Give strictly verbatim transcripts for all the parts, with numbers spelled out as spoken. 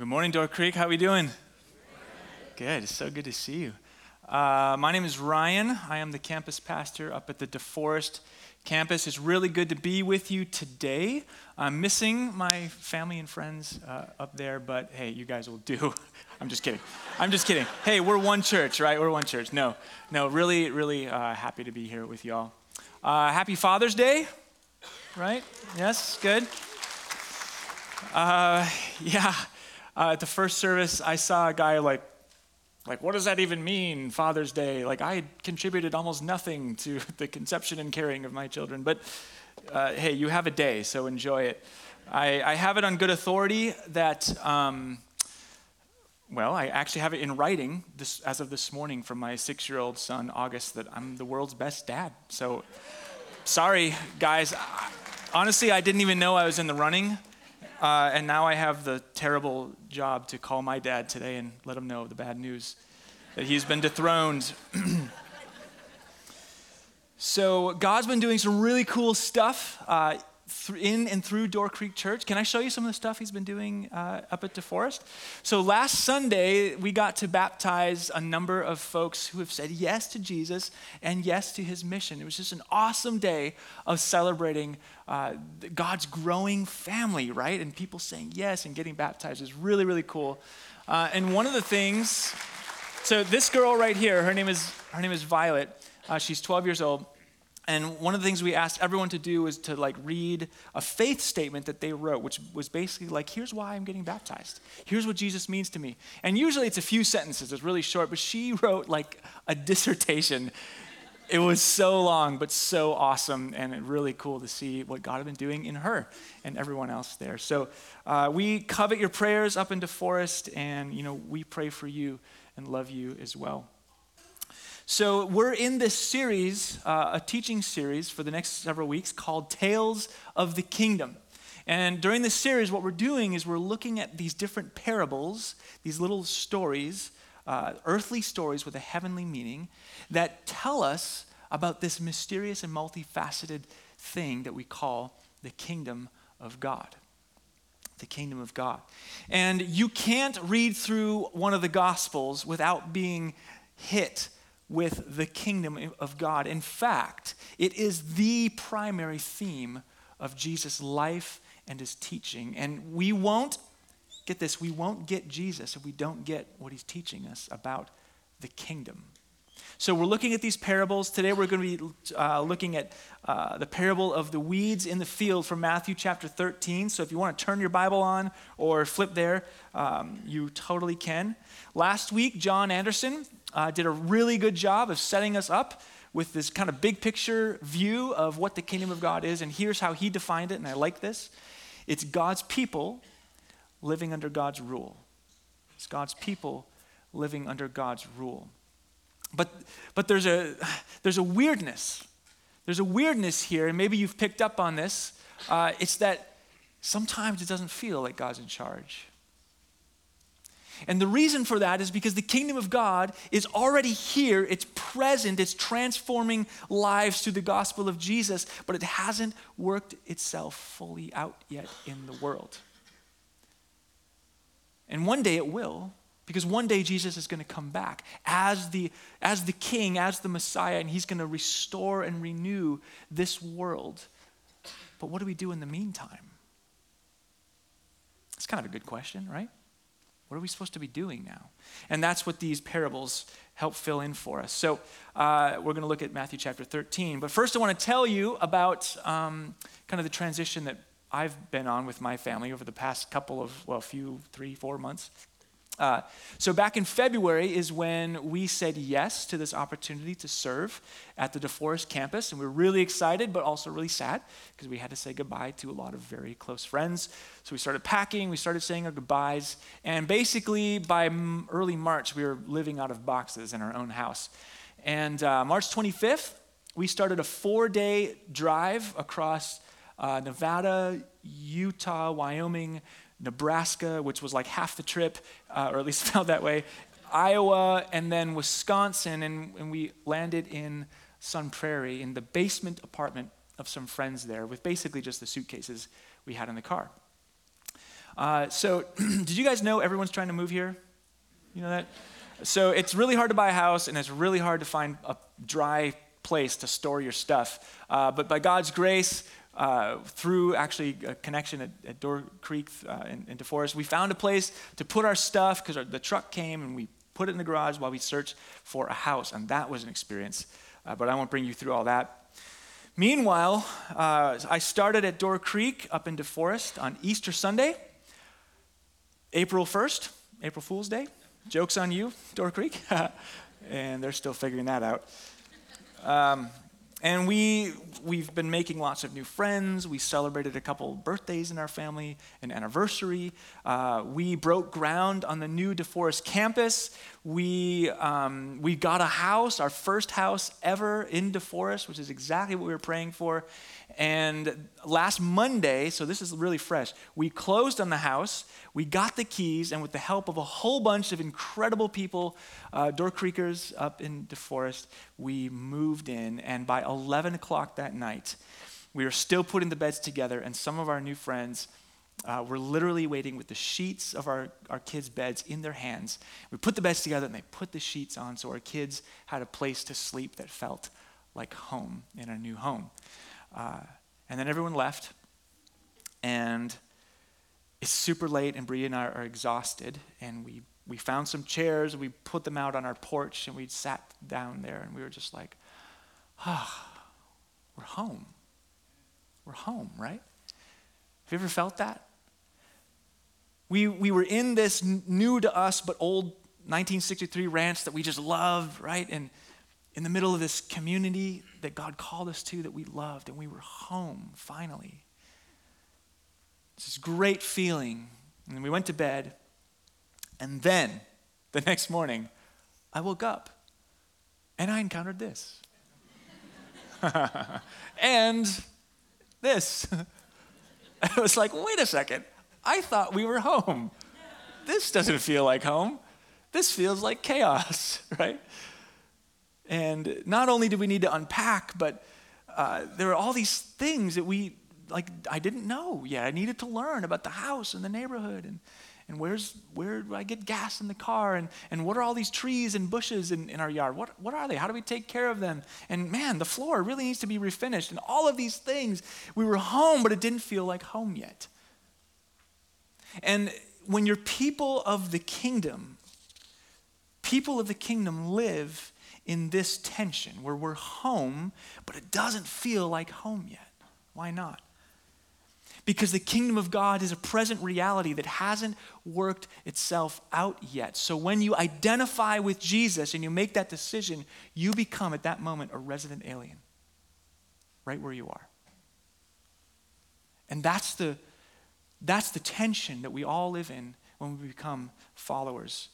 Good morning, Door Creek. How are we doing? Good. It's so good to see you. Uh, my name is Ryan. I am the campus pastor up at the DeForest campus. It's really good to be with you today. I'm missing my family and friends uh, up there, but hey, you guys will do. I'm just kidding. I'm just kidding. Hey, we're one church, right? We're one church. No, no, really, really uh, happy to be here with y'all. Uh, happy Father's Day, right? Yes, good. Uh, yeah, uh, at the first service, I saw a guy like, Like, what does that even mean, Father's Day? Like, I contributed almost nothing to the conception and caring of my children. But, uh, hey, you have a day, so enjoy it. I, I have it on good authority that, um, well, I actually have it in writing this, as of this morning from my six-year-old son, August, that I'm the world's best dad. So, sorry, guys. Honestly, I didn't even know I was in the running. Uh, and now I have the terrible job to call my dad today and let him know the bad news that he's been dethroned. So God's been doing some really cool stuff uh, th- in and through Door Creek Church. Can I show you some of the stuff he's been doing uh, up at DeForest? So last Sunday, we got to baptize a number of folks who have said yes to Jesus and yes to his mission. It was just an awesome day of celebrating Uh, God's growing family, right? And people saying yes and getting baptized is really, really cool. Uh, and one of the things, so this girl right here, her name is her name is Violet. Uh, she's twelve years old. And one of the things we asked everyone to do was to like read a faith statement that they wrote, which was basically like, here's why I'm getting baptized. Here's what Jesus means to me. And usually it's a few sentences. It's really short, but she wrote like a dissertation. It was so long, but so awesome, and really cool to see what God had been doing in her and everyone else there. So uh, we covet your prayers up in DeForest, and you know we pray for you and love you as well. So we're in this series, uh, a teaching series for the next several weeks called Tales of the Kingdom. And during this series, what we're doing is we're looking at these different parables, these little stories, Uh, earthly stories with a heavenly meaning that tell us about this mysterious and multifaceted thing that we call the kingdom of God. The kingdom of God. And you can't read through one of the gospels without being hit with the kingdom of God. In fact, it is the primary theme of Jesus' life and his teaching. And we won't Get this, we won't get Jesus if we don't get what he's teaching us about the kingdom. So we're looking at these parables. Today we're going to be uh, looking at uh, the parable of the weeds in the field from Matthew chapter thirteen. So if you want to turn your Bible on or flip there, um, you totally can. Last week, John Anderson uh, did a really good job of setting us up with this kind of big picture view of what the kingdom of God is. And here's how he defined it, and I like this. It's God's people living under God's rule. It's God's people living under God's rule. But but there's a there's a weirdness. There's a weirdness here, and maybe you've picked up on this. Uh, it's that sometimes it doesn't feel like God's in charge. And the reason for that is because the kingdom of God is already here. It's present. It's transforming lives through the gospel of Jesus, but it hasn't worked itself fully out yet in the world. And one day it will, because one day Jesus is going to come back as the, as the king, as the Messiah, and he's going to restore and renew this world. But what do we do in the meantime? It's kind of a good question, right? What are we supposed to be doing now? And that's what these parables help fill in for us. So uh, we're going to look at Matthew chapter thirteen. But first I want to tell you about um, kind of the transition that I've been on with my family over the past couple of, well, few, three, four months. Uh, so back in February is when we said yes to this opportunity to serve at the DeForest campus. And we were really excited, but also really sad because we had to say goodbye to a lot of very close friends. So we started packing, we started saying our goodbyes. And basically by m- early March, we were living out of boxes in our own house. And uh, March twenty-fifth, we started a four-day drive across Uh, Nevada, Utah, Wyoming, Nebraska, which was like half the trip, uh, or at least felt that way, Iowa, and then Wisconsin, and, and we landed in Sun Prairie in the basement apartment of some friends there with basically just the suitcases we had in the car. Uh, so did you guys know everyone's trying to move here? You know that? So it's really hard to buy a house, and it's really hard to find a dry place to store your stuff. Uh, but by God's grace, uh, through actually a connection at, at Door Creek uh, in, in DeForest, we found a place to put our stuff because the truck came, and we put it in the garage while we searched for a house. And that was an experience. Uh, but I won't bring you through all that. Meanwhile, uh, I started at Door Creek up in DeForest on Easter Sunday, April first, April Fool's Day. Joke's on you, Door Creek. And they're still figuring that out. Um, and we, we've been making lots of new friends. We celebrated a couple birthdays in our family, an anniversary. Uh, we broke ground on the new DeForest campus. We, um, we got a house, our first house ever in DeForest, which is exactly what we were praying for. And last Monday, so this is really fresh, we closed on the house. We got the keys, and with the help of a whole bunch of incredible people, uh, Door Creekers up in DeForest, we moved in. And by eleven o'clock that night, we were still putting the beds together, and some of our new friends uh, were literally waiting with the sheets of our, our kids' beds in their hands. We put the beds together, and they put the sheets on, so our kids had a place to sleep that felt like home in a new home. Uh, and then everyone left, and it's super late, and Bree and I are exhausted, and we, we found some chairs, and we put them out on our porch, and we sat down there, and we were just like, ah, oh, we're home. We're home, right? Have you ever felt that? We we were in this new to us but old nineteen sixty-three ranch that we just loved, right? And in the middle of this community that God called us to that we loved, and we were home finally. It's this great feeling. And we went to bed, and then the next morning, I woke up, and I encountered this. And this. I was like, wait a second. I thought we were home. This doesn't feel like home. This feels like chaos, right? And not only did we need to unpack, but uh, there were all these things that we, like, I didn't know yet. I needed to learn about the house and the neighborhood, and and where's where do I get gas in the car, and and what are all these trees and bushes in, in our yard? What what are they? How do we take care of them? And man, the floor really needs to be refinished, and all of these things. We were home, but it didn't feel like home yet. And when you're people of the kingdom, people of the kingdom live in this tension where we're home, but it doesn't feel like home yet. Why not? Because the kingdom of God is a present reality that hasn't worked itself out yet. So when you identify with Jesus and you make that decision, you become at that moment a resident alien, right where you are. And that's the, that's the tension that we all live in when we become followers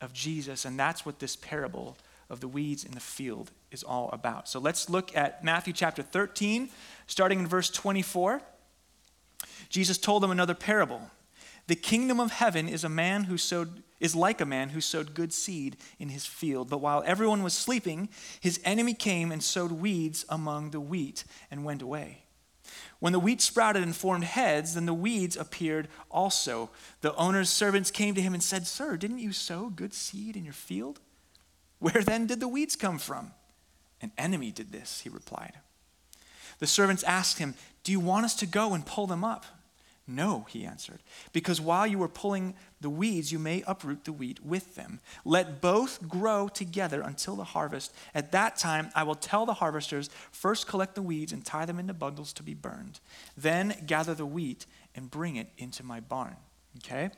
of Jesus. And that's what this parable of the weeds in the field is all about. So let's look at Matthew chapter thirteen, starting in verse twenty-four. Jesus told them another parable. The kingdom of heaven is a man who sowed is like a man who sowed good seed in his field. But while everyone was sleeping, his enemy came and sowed weeds among the wheat and went away. When the wheat sprouted and formed heads, then the weeds appeared also. The owner's servants came to him and said, "Sir, didn't you sow good seed in your field? Where then did the weeds come from?" "An enemy did this," he replied. The servants asked him, "Do you want us to go and pull them up?" "No," he answered, "because while you are pulling the weeds, you may uproot the wheat with them. Let both grow together until the harvest. At that time, I will tell the harvesters, first collect the weeds and tie them into bundles to be burned. Then gather the wheat and bring it into my barn." Okay?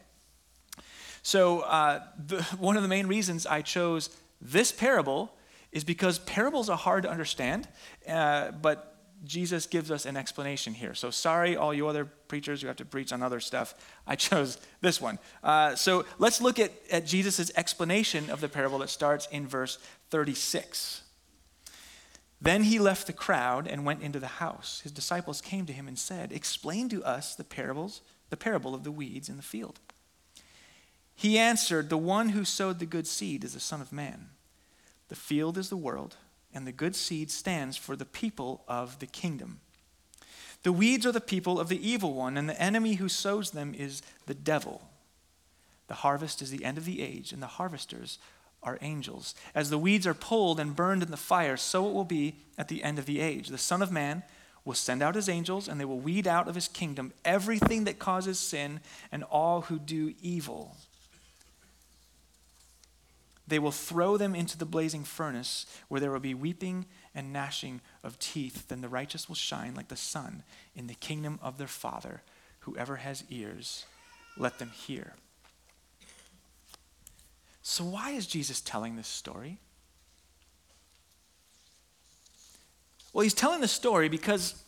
So uh, the, one of the main reasons I chose this parable is because parables are hard to understand, uh, but Jesus gives us an explanation here. So sorry, all you other preachers who have to preach on other stuff. I chose this one. Uh, so let's look at, at Jesus' explanation of the parable that starts in verse thirty-six. "Then he left the crowd and went into the house. His disciples came to him and said, 'Explain to us the parables, the parable of the weeds in the field.' He answered, 'The one who sowed the good seed is the Son of Man. The field is the world, and the good seed stands for the people of the kingdom. The weeds are the people of the evil one, and the enemy who sows them is the devil. The harvest is the end of the age, and the harvesters are angels. As the weeds are pulled and burned in the fire, so it will be at the end of the age. The Son of Man will send out his angels, and they will weed out of his kingdom everything that causes sin and all who do evil. They will throw them into the blazing furnace, where there will be weeping and gnashing of teeth. Then the righteous will shine like the sun in the kingdom of their Father. Whoever has ears, let them hear. So why is Jesus telling this story? Well, he's telling the story because,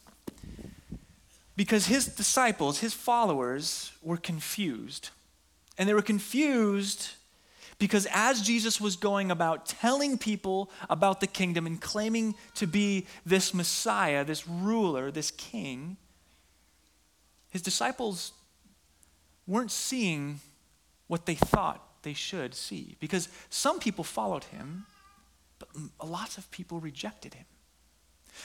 because his disciples, his followers, were confused. And they were confused because as Jesus was going about telling people about the kingdom and claiming to be this Messiah, this ruler, this king, his disciples weren't seeing what they thought they should see. Because some people followed him, but lots of people rejected him.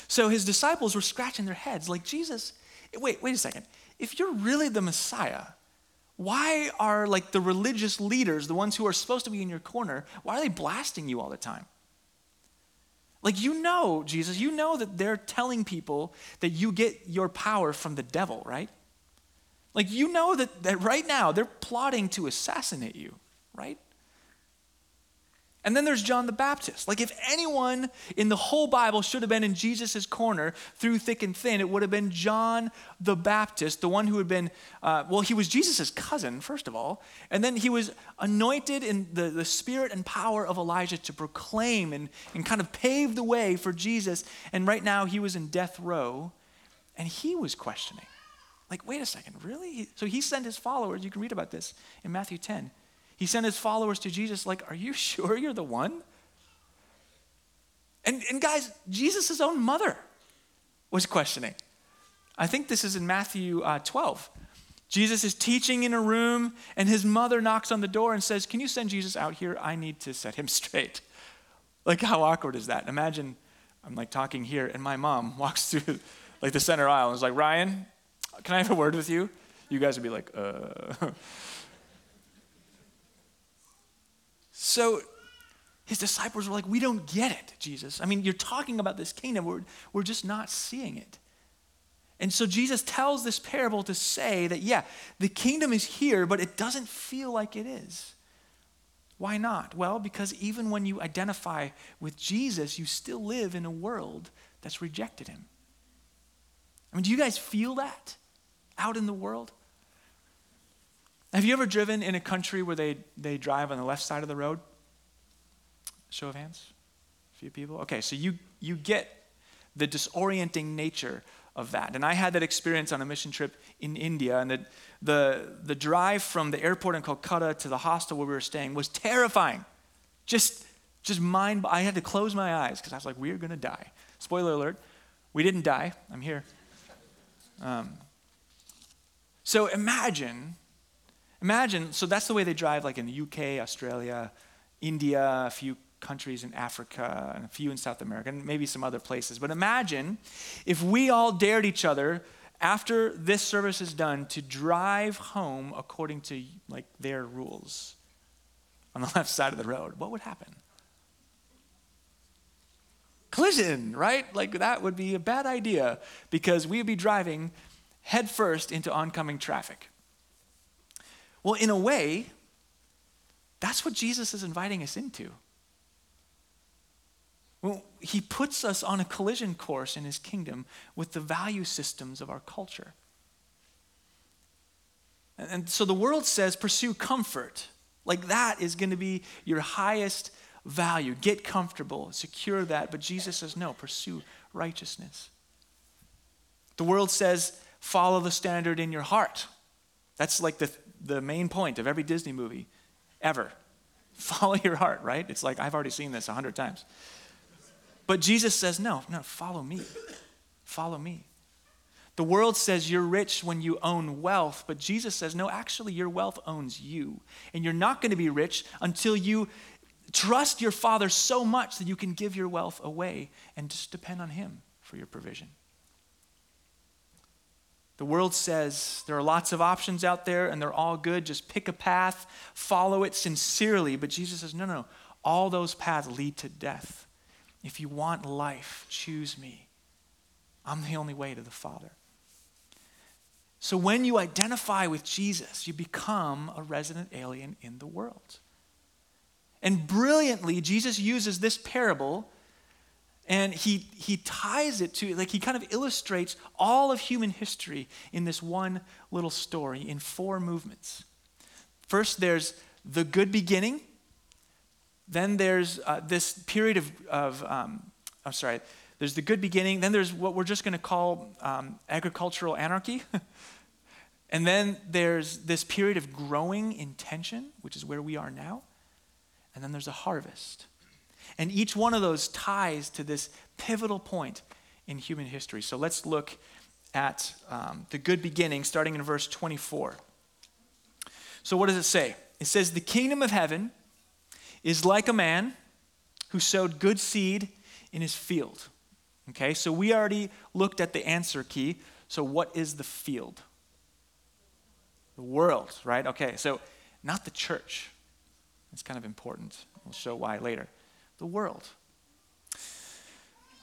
So his disciples were scratching their heads like, Jesus, wait, wait a second. If you're really the Messiah, why are like the religious leaders, the ones who are supposed to be in your corner, why are they blasting you all the time? Like, you know, Jesus, you know that they're telling people that you get your power from the devil, right? Like, you know that, that right now they're plotting to assassinate you, right? And then there's John the Baptist. Like, if anyone in the whole Bible should have been in Jesus' corner through thick and thin, it would have been John the Baptist, the one who had been, uh, well, he was Jesus' cousin, first of all, and then he was anointed in the, the spirit and power of Elijah to proclaim and, and kind of pave the way for Jesus. And right now he was in death row, and he was questioning. Like, wait a second, really? So he sent his followers, you can read about this in Matthew ten, he sent his followers to Jesus like, are you sure you're the one? And, and guys, Jesus' own mother was questioning. I think this is in Matthew uh, twelve. Jesus is teaching in a room, and his mother knocks on the door and says, can you send Jesus out here? I need to set him straight. Like, how awkward is that? Imagine I'm like talking here, and my mom walks through like the center aisle and is like, Ryan, can I have a word with you? You guys would be like, uh... So his disciples were like, we don't get it, Jesus. I mean, you're talking about this kingdom. We're, we're just not seeing it. And so Jesus tells this parable to say that, yeah, the kingdom is here, but it doesn't feel like it is. Why not? Well, because even when you identify with Jesus, you still live in a world that's rejected him. I mean, do you guys feel that out in the world? Have you ever driven in a country where they, they drive on the left side of the road? Show of hands, a few people. Okay, so you, you get the disorienting nature of that. And I had that experience on a mission trip in India, and the, the, the drive from the airport in Kolkata to the hostel where we were staying was terrifying. Just, just mind, I had to close my eyes because I was like, we are gonna die. Spoiler alert, we didn't die, I'm here. Um, so imagine, Imagine, so that's the way they drive, like in the U K, Australia, India, a few countries in Africa, and a few in South America, and maybe some other places. But imagine if we all dared each other after this service is done to drive home according to like their rules on the left side of the road. What would happen? Collision, right? Like that would be a bad idea because we'd be driving headfirst into oncoming traffic. Well, in a way, that's what Jesus is inviting us into. Well, he puts us on a collision course in his kingdom with the value systems of our culture. And, and so the world says, pursue comfort. Like that is going to be your highest value. Get comfortable, secure that. But Jesus says, no, pursue righteousness. The world says, follow the standard in your heart. That's like the... the main point of every Disney movie ever. Follow your heart, right? It's like, I've already seen this a hundred times. But Jesus says, no, no, follow me. Follow me. The world says you're rich when you own wealth, but Jesus says, no, actually your wealth owns you. And you're not going to be rich until you trust your Father so much that you can give your wealth away and just depend on him for your provision. The world says there are lots of options out there and they're all good. Just pick a path, follow it sincerely. But Jesus says, no, no, no. All those paths lead to death. If you want life, choose me. I'm the only way to the Father. So when you identify with Jesus, you become a resident alien in the world. And brilliantly, Jesus uses this parable and he he ties it to, like he kind of illustrates all of human history in this one little story in four movements. First, there's the good beginning. Then there's uh, this period of, of um, I'm sorry, there's the good beginning. Then there's what we're just going to call um, agricultural anarchy. And then there's this period of growing intention, which is where we are now. And then there's a harvest. And each one of those ties to this pivotal point in human history. So let's look at um, the good beginning, starting in verse twenty-four. So what does it say? It says, the kingdom of heaven is like a man who sowed good seed in his field. Okay, so we already looked at the answer key. So what is the field? The world, right? Okay, so not the church. It's kind of important. We'll show why later. The world.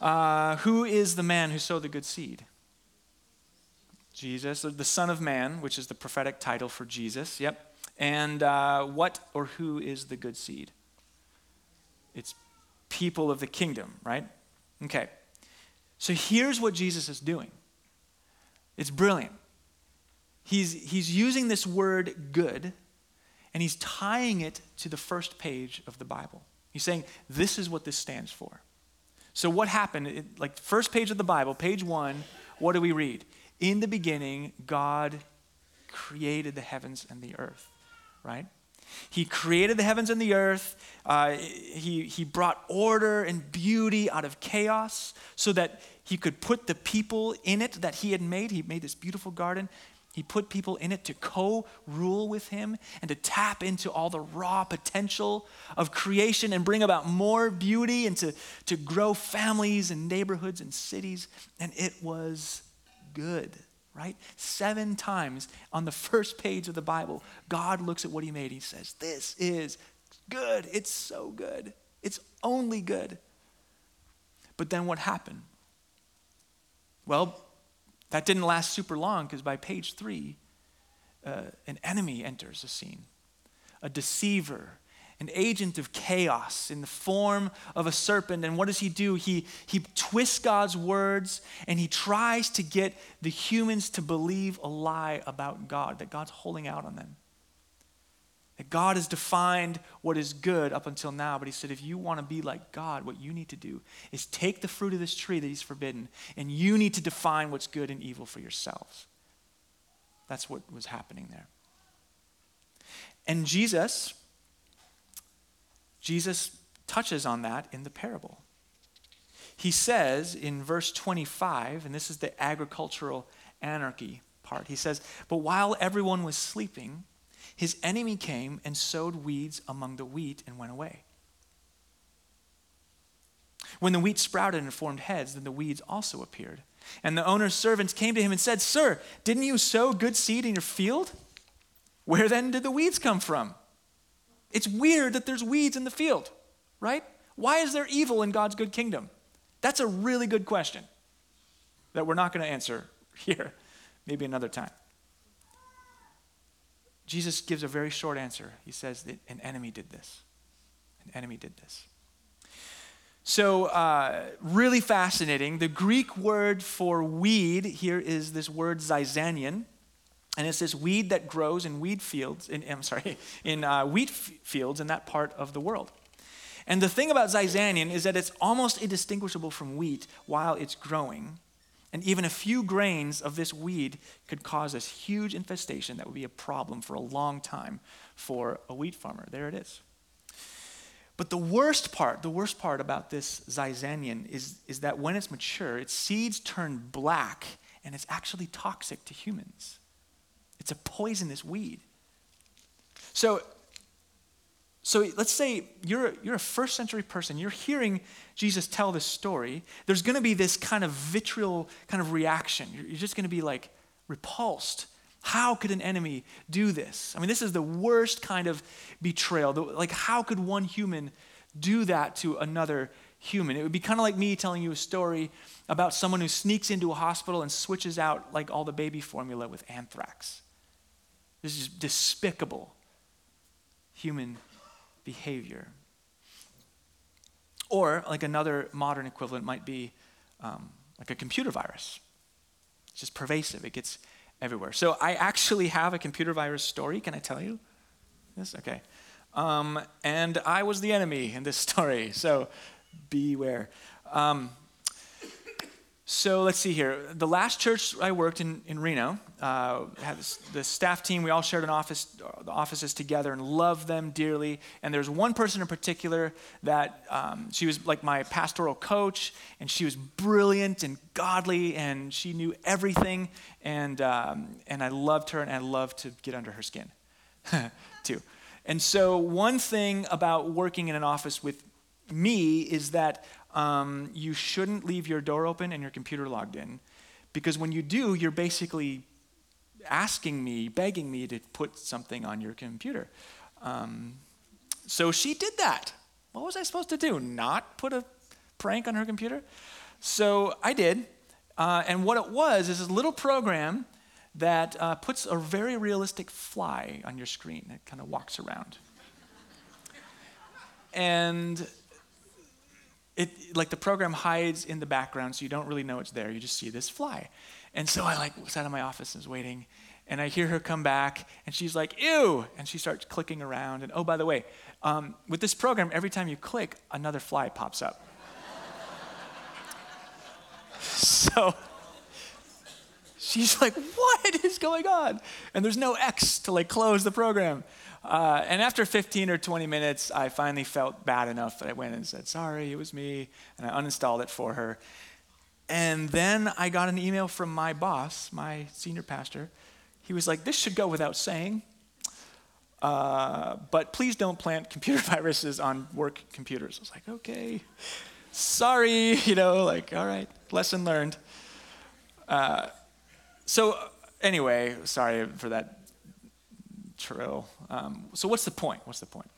Uh, who is the man who sowed the good seed? Jesus, the Son of Man, which is the prophetic title for Jesus. Yep. And uh, what or who is the good seed? It's people of the kingdom, right? Okay. So here's what Jesus is doing. It's brilliant. He's, he's using this word good, and he's tying it to the first page of the Bible. He's saying, this is what this stands for. So what happened? It, like first page of the Bible, page one, what do we read? In the beginning, God created the heavens and the earth, right? He created the heavens and the earth. Uh, he, he brought order and beauty out of chaos so that he could put the people in it that he had made. He made this beautiful garden. He put people in it to co-rule with him and to tap into all the raw potential of creation and bring about more beauty and to, to grow families and neighborhoods and cities. And it was good, right? Seven times on the first page of the Bible, God looks at what he made. He says, this is good. It's so good. It's only good. But then what happened? Well, that didn't last super long because by page three, uh, an enemy enters the scene, a deceiver, an agent of chaos in the form of a serpent. And what does he do? He, he twists God's words and he tries to get the humans to believe a lie about God, that God's holding out on them. That God has defined what is good up until now, but he said, if you want to be like God, what you need to do is take the fruit of this tree that he's forbidden, and you need to define what's good and evil for yourselves. That's what was happening there. And Jesus, Jesus touches on that in the parable. He says in verse twenty-five, and this is the agricultural anarchy part, he says, but while everyone was sleeping, his enemy came and sowed weeds among the wheat and went away. When the wheat sprouted and formed heads, then the weeds also appeared. And the owner's servants came to him and said, sir, didn't you sow good seed in your field? Where then did the weeds come from? It's weird that there's weeds in the field, right? Why is there evil in God's good kingdom? That's a really good question that we're not going to answer here. Maybe another time. Jesus gives a very short answer. He says that an enemy did this. An enemy did this. So uh, really fascinating. The Greek word for weed here is this word zizanion. And it's this weed that grows in weed fields, in, I'm sorry, in uh, wheat f- fields in that part of the world. And the thing about zizanion is that it's almost indistinguishable from wheat while it's growing. And even a few grains of this weed could cause this huge infestation that would be a problem for a long time for a wheat farmer. There it is. But the worst part, the worst part about this zizanion is, is that when it's mature, its seeds turn black and it's actually toxic to humans. It's a poisonous weed. So, So let's say you're, you're a first century person. You're hearing Jesus tell this story. There's going to be this kind of vitriol kind of reaction. You're, you're just going to be like, repulsed. How could an enemy do this? I mean, this is the worst kind of betrayal. Like, how could one human do that to another human? It would be kind of like me telling you a story about someone who sneaks into a hospital and switches out like all the baby formula with anthrax. This is despicable human behavior. Or like another modern equivalent might be um, like a computer virus. It's just pervasive. It gets everywhere. So I actually have a computer virus story. Can I tell you this? Okay. Um, and I was the enemy in this story. So beware. Um, so let's see here. The last church I worked in, in Reno, uh, had this, the staff team, we all shared an office, the offices together, and loved them dearly. And there's one person in particular that um, she was like my pastoral coach, and she was brilliant and godly, and she knew everything. And um, and I loved her, and I loved to get under her skin too. And so one thing about working in an office with me is that um, you shouldn't leave your door open and your computer logged in, because when you do, you're basically asking me, begging me to put something on your computer. Um, so she did that. What was I supposed to do? Not put a prank on her computer? So I did. Uh, and what it was is this little program that uh, puts a very realistic fly on your screen. It kind of walks around. And it, like, the program hides in the background, so you don't really know it's there. You just see this fly. And so I like sat in my office and was waiting, and I hear her come back, and she's like, ew, and she starts clicking around. And oh, by the way, um, with this program, every time you click, another fly pops up. So she's like, what is going on? And there's no X to like close the program. Uh, and after fifteen or twenty minutes, I finally felt bad enough that I went and said, sorry, it was me. And I uninstalled it for her. And then I got an email from my boss, my senior pastor. He was like, this should go without saying, uh, but please don't plant computer viruses on work computers. I was like, okay, sorry, you know, like, all right, lesson learned. Uh, So anyway, sorry for that trill. Um, so what's the point? What's the point?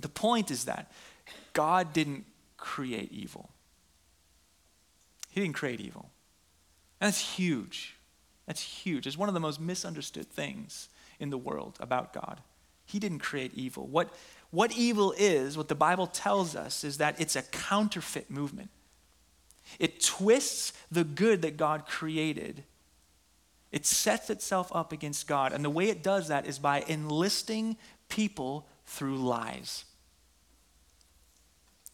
The point is that God didn't create evil. He didn't create evil. And that's huge. That's huge. It's one of the most misunderstood things in the world about God. He didn't create evil. What, what evil is, what the Bible tells us, is that it's a counterfeit movement. It twists the good that God created. It sets itself up against God. And the way it does that is by enlisting people through lies.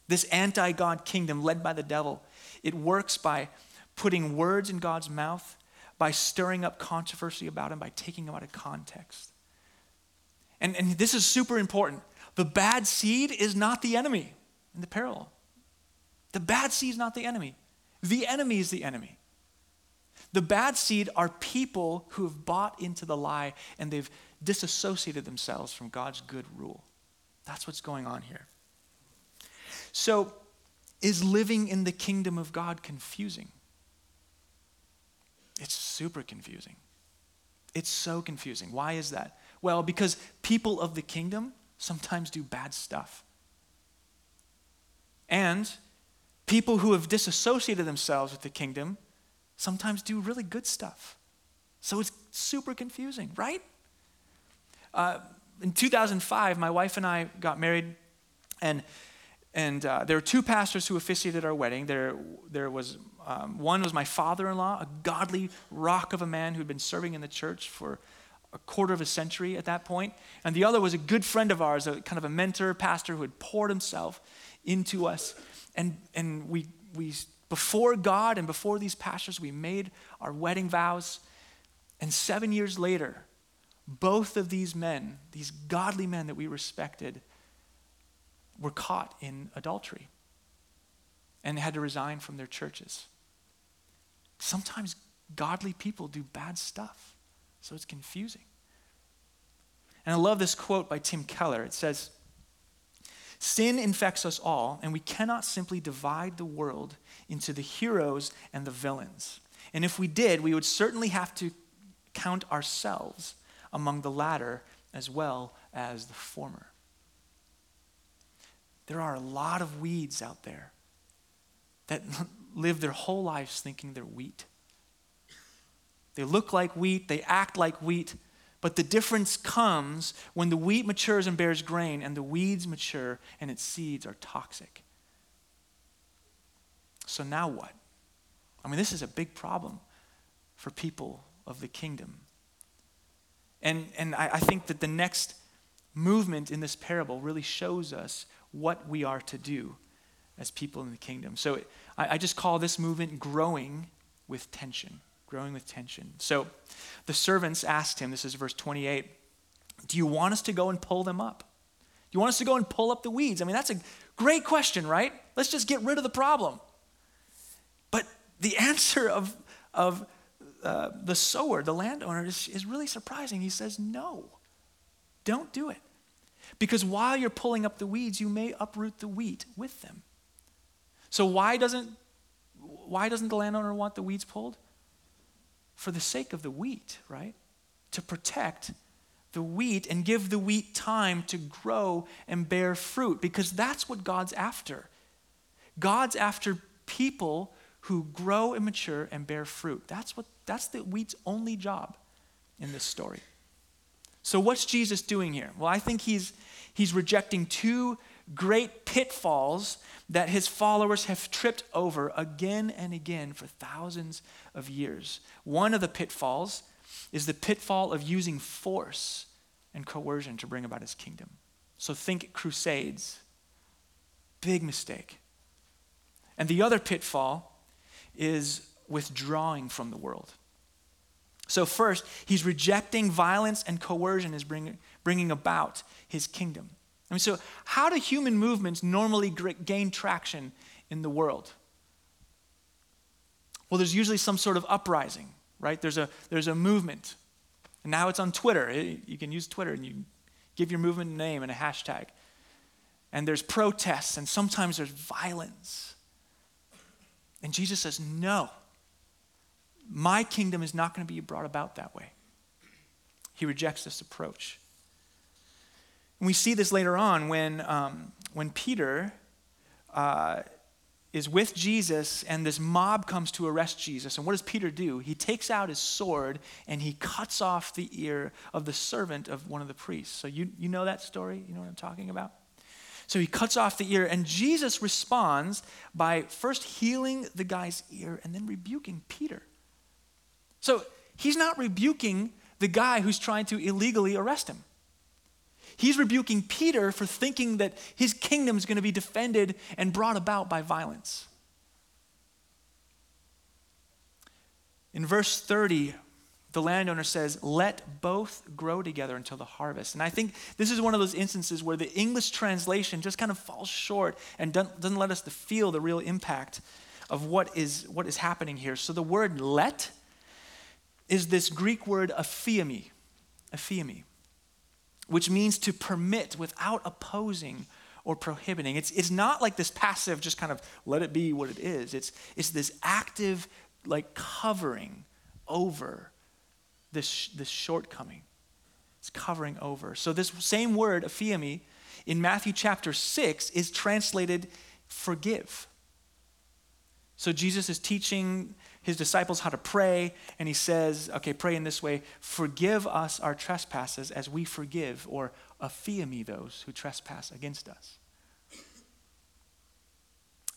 This anti-God kingdom led by the devil, it works by putting words in God's mouth, by stirring up controversy about him, by taking him out of context. And, and this is super important. The bad seed is not the enemy in the parallel. The bad seed is not the enemy. The enemy is the enemy. The bad seed are people who have bought into the lie, and they've disassociated themselves from God's good rule. That's what's going on here. So, is living in the kingdom of God confusing? It's super confusing. It's so confusing. Why is that? Well, because people of the kingdom sometimes do bad stuff. And people who have disassociated themselves with the kingdom sometimes do really good stuff. So it's super confusing, right? Uh, in two thousand five, my wife and I got married, and and uh, there were two pastors who officiated our wedding. There, there was um, one was my father-in-law, a godly rock of a man who'd been serving in the church for a quarter of a century at that point, and the other was a good friend of ours, a kind of a mentor pastor who had poured himself into us, and and we we. Before God and before these pastors, we made our wedding vows. And seven years later, both of these men, these godly men that we respected, were caught in adultery and had to resign from their churches. Sometimes godly people do bad stuff, so it's confusing. And I love this quote by Tim Keller. It says, sin infects us all, and we cannot simply divide the world into the heroes and the villains. And if we did, we would certainly have to count ourselves among the latter as well as the former. There are a lot of weeds out there that live their whole lives thinking they're wheat. They look like wheat, they act like wheat, but the difference comes when the wheat matures and bears grain and the weeds mature and its seeds are toxic. So now what? I mean, this is a big problem for people of the kingdom. And and I, I think that the next movement in this parable really shows us what we are to do as people in the kingdom. So it, I, I just call this movement growing with tension. Growing with tension. So the servants asked him, this is verse twenty-eight, do you want us to go and pull them up? Do you want us to go and pull up the weeds? I mean, that's a great question, right? Let's just get rid of the problem. But the answer of, of uh, the sower, the landowner, is, is really surprising. He says, no, don't do it. Because while you're pulling up the weeds, you may uproot the wheat with them. So why doesn't, why doesn't the landowner want the weeds pulled? For the sake of the wheat, right? To protect the wheat and give the wheat time to grow and bear fruit, because that's what God's after. God's after people who grow and mature and bear fruit. That's what that's the wheat's only job in this story. So what's Jesus doing here? Well, I think he's he's rejecting two great pitfalls that his followers have tripped over again and again for thousands of years. One of the pitfalls is the pitfall of using force and coercion to bring about his kingdom. So think crusades. Big mistake. And the other pitfall is withdrawing from the world. So first, he's rejecting violence and coercion is bring, bringing about his kingdom. I mean, so how do human movements normally gain traction in the world? Well, there's usually some sort of uprising, right? There's a there's a movement, and now it's on Twitter. It, you can use Twitter, and you give your movement a name and a hashtag. And there's protests, and sometimes there's violence. And Jesus says, no, my kingdom is not going to be brought about that way. He rejects this approach. And we see this later on when um, when Peter uh, is with Jesus and this mob comes to arrest Jesus. And what does Peter do? He takes out his sword and he cuts off the ear of the servant of one of the priests. So you, you know that story? You know what I'm talking about? So he cuts off the ear, and Jesus responds by first healing the guy's ear and then rebuking Peter. So he's not rebuking the guy who's trying to illegally arrest him. He's rebuking Peter for thinking that his kingdom is going to be defended and brought about by violence. In verse thirty, the landowner says, let both grow together until the harvest. And I think this is one of those instances where the English translation just kind of falls short and doesn't let us feel the real impact of what is, what is happening here. So the word let is this Greek word aphiemi, aphiemi. Which means to permit without opposing or prohibiting. It's, it's not like this passive, just kind of let it be what it is. It's, it's this active, like covering over this, this shortcoming. It's covering over. So this same word, aphiemi, in Matthew chapter six is translated forgive. So Jesus is teaching his disciples how to pray, and he says, okay, pray in this way, forgive us our trespasses as we forgive or aphiemi those who trespass against us.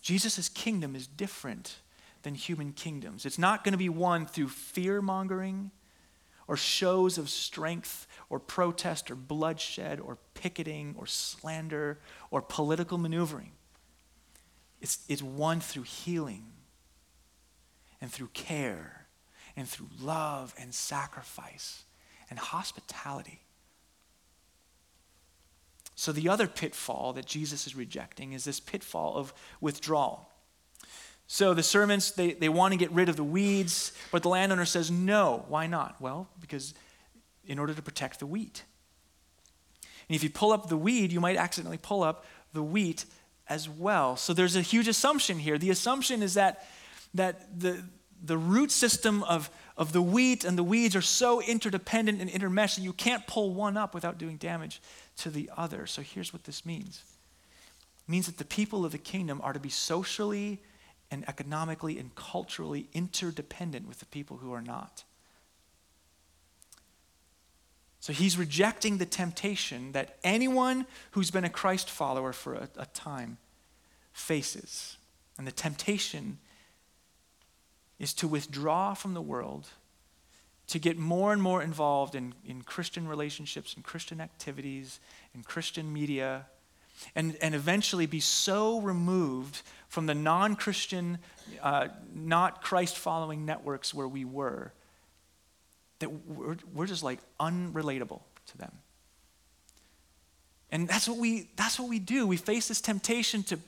Jesus' kingdom is different than human kingdoms. It's not going to be won through fear-mongering or shows of strength or protest or bloodshed or picketing or slander or political maneuvering. It's, it's won through healing and through care and through love and sacrifice and hospitality. So the other pitfall that Jesus is rejecting is this pitfall of withdrawal. So the servants, they, they want to get rid of the weeds, but the landowner says, no, why not? Well, because in order to protect the wheat. And if you pull up the weed, you might accidentally pull up the wheat as well. So there's a huge assumption here. The assumption is that that the the root system of, of the wheat and the weeds are so interdependent and intermeshed that you can't pull one up without doing damage to the other. So here's what this means. It means that the people of the kingdom are to be socially and economically and culturally interdependent with the people who are not. So he's rejecting the temptation that anyone who's been a Christ follower for a, a time faces. And the temptation is to withdraw from the world, to get more and more involved in, in Christian relationships and Christian activities and Christian media, and, and eventually be so removed from the non-Christian, uh, not Christ-following networks where we were, that we're, we're just like unrelatable to them. And that's what we that's what we do. We face this temptation to,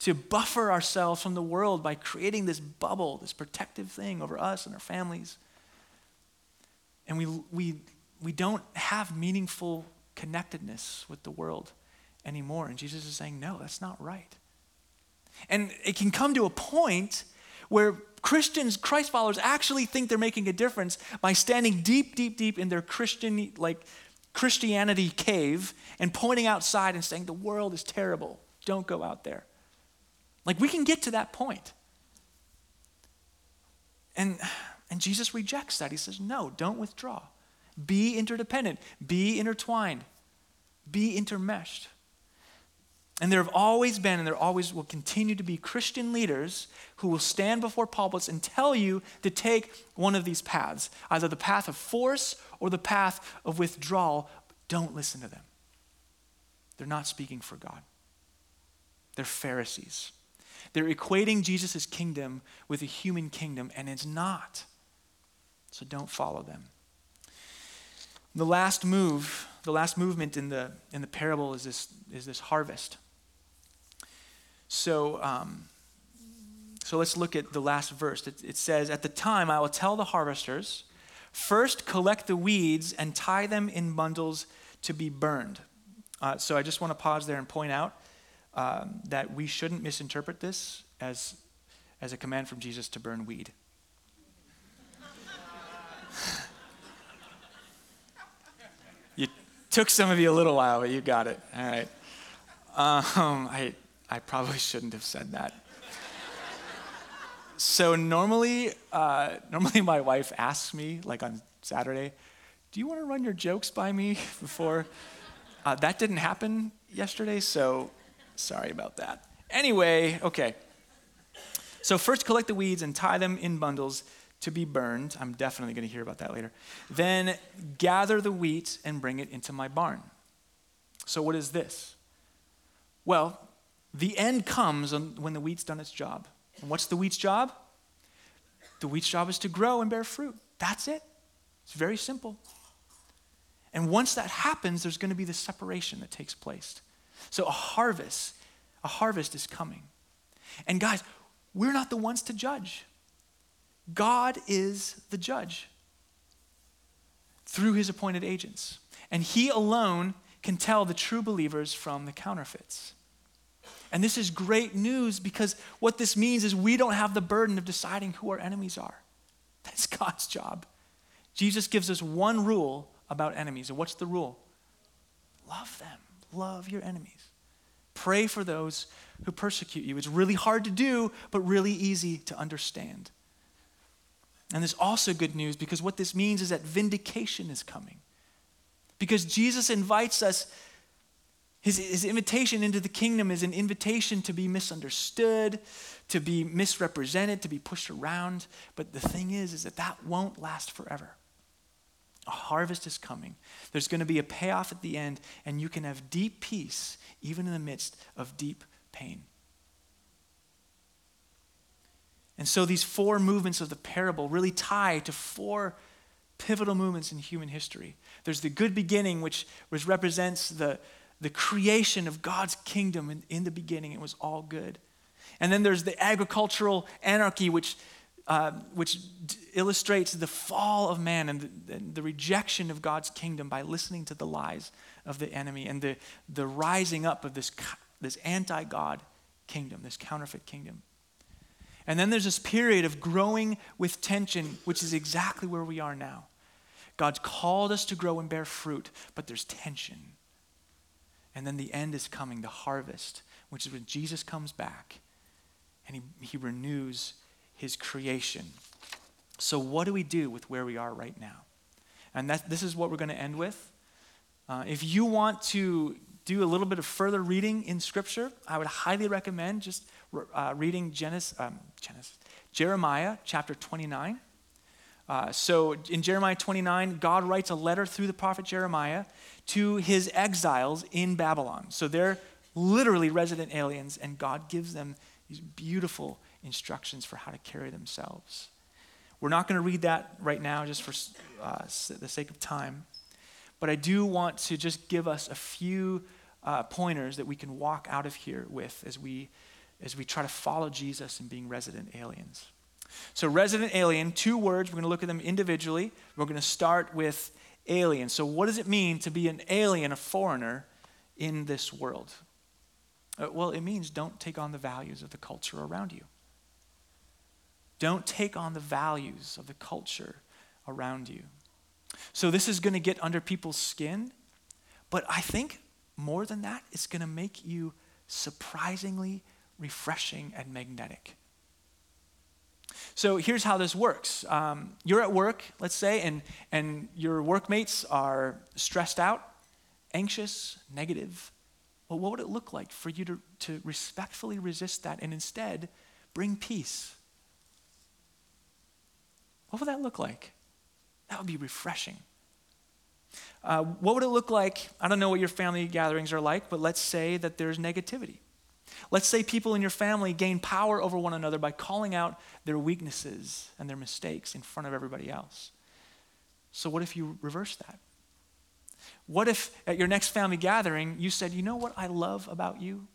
to buffer ourselves from the world by creating this bubble, this protective thing over us and our families. And we we we don't have meaningful connectedness with the world anymore. And Jesus is saying, no, that's not right. And it can come to a point where Christians, Christ followers, actually think they're making a difference by standing deep, deep, deep in their Christian, like Christianity cave and pointing outside and saying, the world is terrible. Don't go out there. Like, we can get to that point. And, and Jesus rejects that. He says, no, don't withdraw. Be interdependent. Be intertwined. Be intermeshed. And there have always been, and there always will continue to be, Christian leaders who will stand before pulpits and tell you to take one of these paths, either the path of force or the path of withdrawal. But don't listen to them. They're not speaking for God. They're Pharisees. They're equating Jesus' kingdom with a human kingdom, and it's not. So don't follow them. The last move, the last movement in the in the parable is this is this harvest. So, um, so let's look at the last verse. It, it says, at the time I will tell the harvesters, first collect the weeds and tie them in bundles to be burned. Uh, so I just want to pause there and point out um, that we shouldn't misinterpret this as, as a command from Jesus to burn weed. You took some of you a little while, but you got it. All right. Um, I I probably shouldn't have said that. So normally, uh, normally my wife asks me, like on Saturday, do you want to run your jokes by me before? Uh, that didn't happen yesterday, so sorry about that. Anyway, okay. So first collect the weeds and tie them in bundles to be burned. I'm definitely going to hear about that later. Then gather the wheat and bring it into my barn. So what is this? Well, the end comes when the wheat's done its job. And what's the wheat's job? The wheat's job is to grow and bear fruit. That's it. It's very simple. And once that happens, there's going to be the separation that takes place. So a harvest, a harvest is coming. And guys, we're not the ones to judge. God is the judge through his appointed agents. And he alone can tell the true believers from the counterfeits. And this is great news, because what this means is we don't have the burden of deciding who our enemies are. That's God's job. Jesus gives us one rule about enemies. And what's the rule? Love them. Love your enemies. Pray for those who persecute you. It's really hard to do, but really easy to understand. And there's also good news, because what this means is that vindication is coming. Because Jesus invites us, his, his invitation into the kingdom is an invitation to be misunderstood, to be misrepresented, to be pushed around. But the thing is, is that that won't last forever. A harvest is coming. There's going to be a payoff at the end, and you can have deep peace even in the midst of deep pain. And so these four movements of the parable really tie to four pivotal movements in human history. There's the good beginning, which, which represents the, the creation of God's kingdom. In, in the beginning, it was all good. And then there's the agricultural anarchy, which, uh, which d- illustrates the fall of man and the, and the rejection of God's kingdom by listening to the lies of the enemy, and the, the rising up of this, this anti-God kingdom, this counterfeit kingdom. And then there's this period of growing with tension, which is exactly where we are now. God's called us to grow and bear fruit, but there's tension. And then the end is coming, the harvest, which is when Jesus comes back and he, he renews his creation. So what do we do with where we are right now? And that, this is what we're going to end with. Uh, if you want to do a little bit of further reading in Scripture, I would highly recommend just uh, reading Genesis, um, Genesis, Jeremiah chapter twenty-nine. Uh, so in Jeremiah twenty-nine, God writes a letter through the prophet Jeremiah to his exiles in Babylon. So they're literally resident aliens, and God gives them these beautiful instructions for how to carry themselves. We're not going to read that right now just for uh, the sake of time, but I do want to just give us a few uh, pointers that we can walk out of here with as we, as we try to follow Jesus in being resident aliens. So resident alien, two words, we're going to look at them individually. We're going to start with alien. So what does it mean to be an alien, a foreigner in this world? Uh, well, it means don't take on the values of the culture around you. Don't take on the values of the culture around you. So this is going to get under people's skin, but I think more than that, it's going to make you surprisingly refreshing and magnetic. So here's how this works. Um, you're at work, let's say, and, and your workmates are stressed out, anxious, negative. Well, what would it look like for you to, to respectfully resist that and instead bring peace? What would that look like? That would be refreshing. Uh, what would it look like? I don't know what your family gatherings are like, but let's say that there's negativity. Let's say people in your family gain power over one another by calling out their weaknesses and their mistakes in front of everybody else. So what if you reverse that? What if at your next family gathering, you said, you know what I love about you?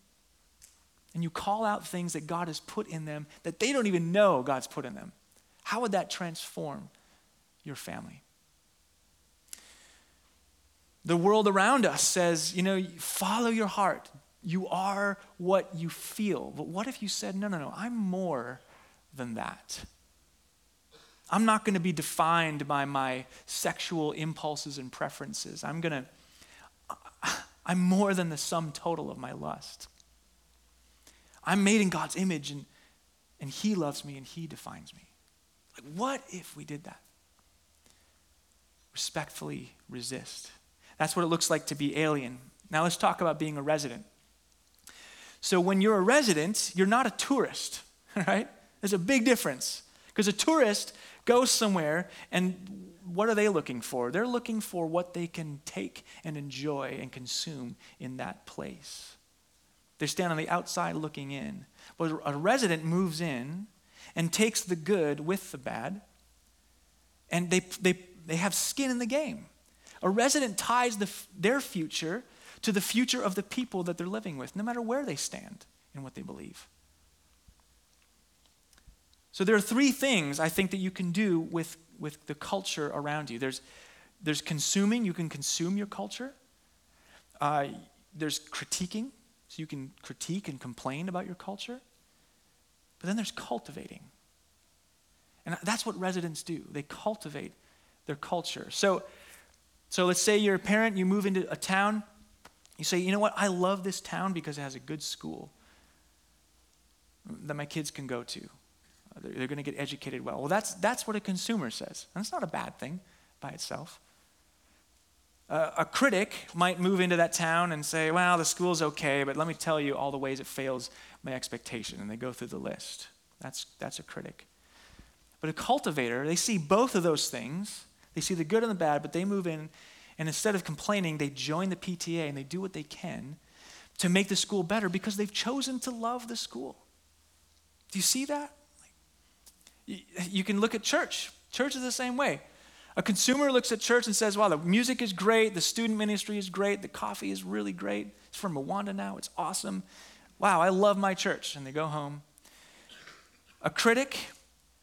And you call out things that God has put in them that they don't even know God's put in them. How would that transform your family? The world around us says, you know, follow your heart. You are what you feel. But what if you said, no, no, no, I'm more than that. I'm not going to be defined by my sexual impulses and preferences. I'm going to, I'm more than the sum total of my lust. I'm made in God's image and, and he loves me and he defines me. Like, what if we did that? Respectfully resist. That's what it looks like to be alien. Now let's talk about being a resident. So when you're a resident, you're not a tourist, right? There's a big difference because a tourist goes somewhere and what are they looking for? They're looking for what they can take and enjoy and consume in that place. They stand on the outside looking in. But a resident moves in and takes the good with the bad, and they they they have skin in the game. A resident ties the, their future to the future of the people that they're living with, no matter where they stand and what they believe. So there are three things I think that you can do with, with the culture around you. There's, there's consuming, you can consume your culture. Uh, there's critiquing, so you can critique and complain about your culture. But then there's cultivating. And that's what residents do. They cultivate their culture. So, so let's say you're a parent, you move into a town, you say, you know what, I love this town because it has a good school that my kids can go to. They're, they're going to get educated well. Well, that's, that's what a consumer says. And it's not a bad thing by itself. Uh, a critic might move into that town and say, well, the school's okay, but let me tell you all the ways it fails my expectation. And they go through the list. That's, that's a critic. But a cultivator, they see both of those things. They see the good and the bad, but they move in, and instead of complaining, they join the P T A and they do what they can to make the school better because they've chosen to love the school. Do you see that? Like, you, you can look at church. Church is the same way. A consumer looks at church and says, wow, the music is great, the student ministry is great, the coffee is really great. It's from Rwanda now, it's awesome. Wow, I love my church. And they go home. A critic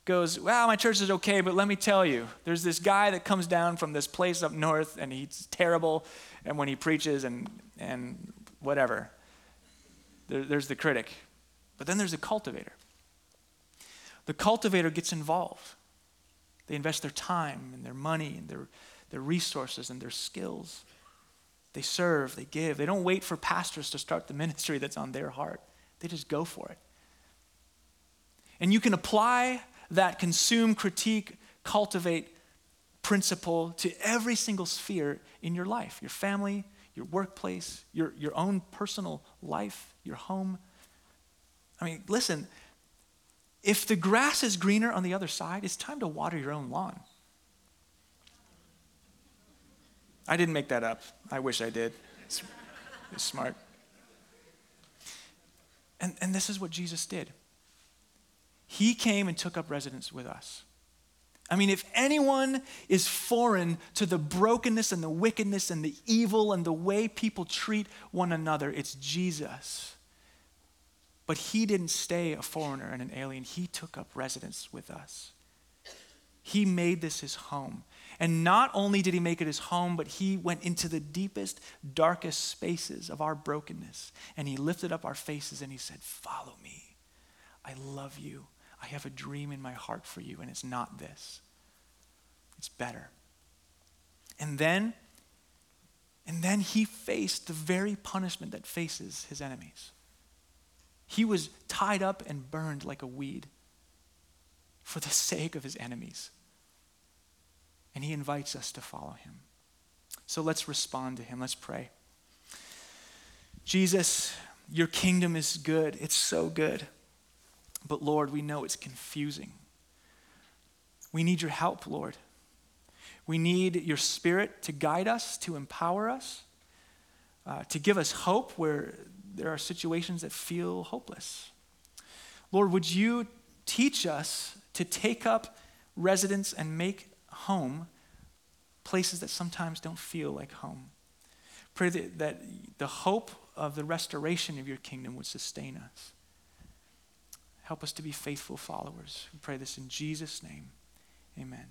goes, wow, my church is okay, but let me tell you, there's this guy that comes down from this place up north and he's terrible and when he preaches and, and whatever. There, there's the critic. But then there's the cultivator. the cultivator gets involved. They invest their time and their money and their, their resources and their skills. They serve, they give. They don't wait for pastors to start the ministry that's on their heart. They just go for it. And you can apply that consume, critique, cultivate principle to every single sphere in your life, your family, your workplace, your, your own personal life, your home. I mean, listen, if the grass is greener on the other side, it's time to water your own lawn. I didn't make that up. I wish I did. It's, it's smart. And, and this is what Jesus did. He came and took up residence with us. I mean, if anyone is foreign to the brokenness and the wickedness and the evil and the way people treat one another, it's Jesus. But he didn't stay a foreigner and an alien. He took up residence with us. He made this his home. And not only did he make it his home, but he went into the deepest, darkest spaces of our brokenness. And he lifted up our faces and he said, "Follow me. I love you. I have a dream in my heart for you, and it's not this. It's better." And then, and then he faced the very punishment that faces his enemies. He was tied up and burned like a weed for the sake of his enemies. And he invites us to follow him. So let's respond to him. Let's pray. Jesus, your kingdom is good. It's so good. But Lord, we know it's confusing. We need your help, Lord. We need your spirit to guide us, to empower us, uh, to give us hope where there are situations that feel hopeless. Lord, would you teach us to take up residence and make home places that sometimes don't feel like home? Pray that, that the hope of the restoration of your kingdom would sustain us. Help us to be faithful followers. We pray this in Jesus' name. Amen.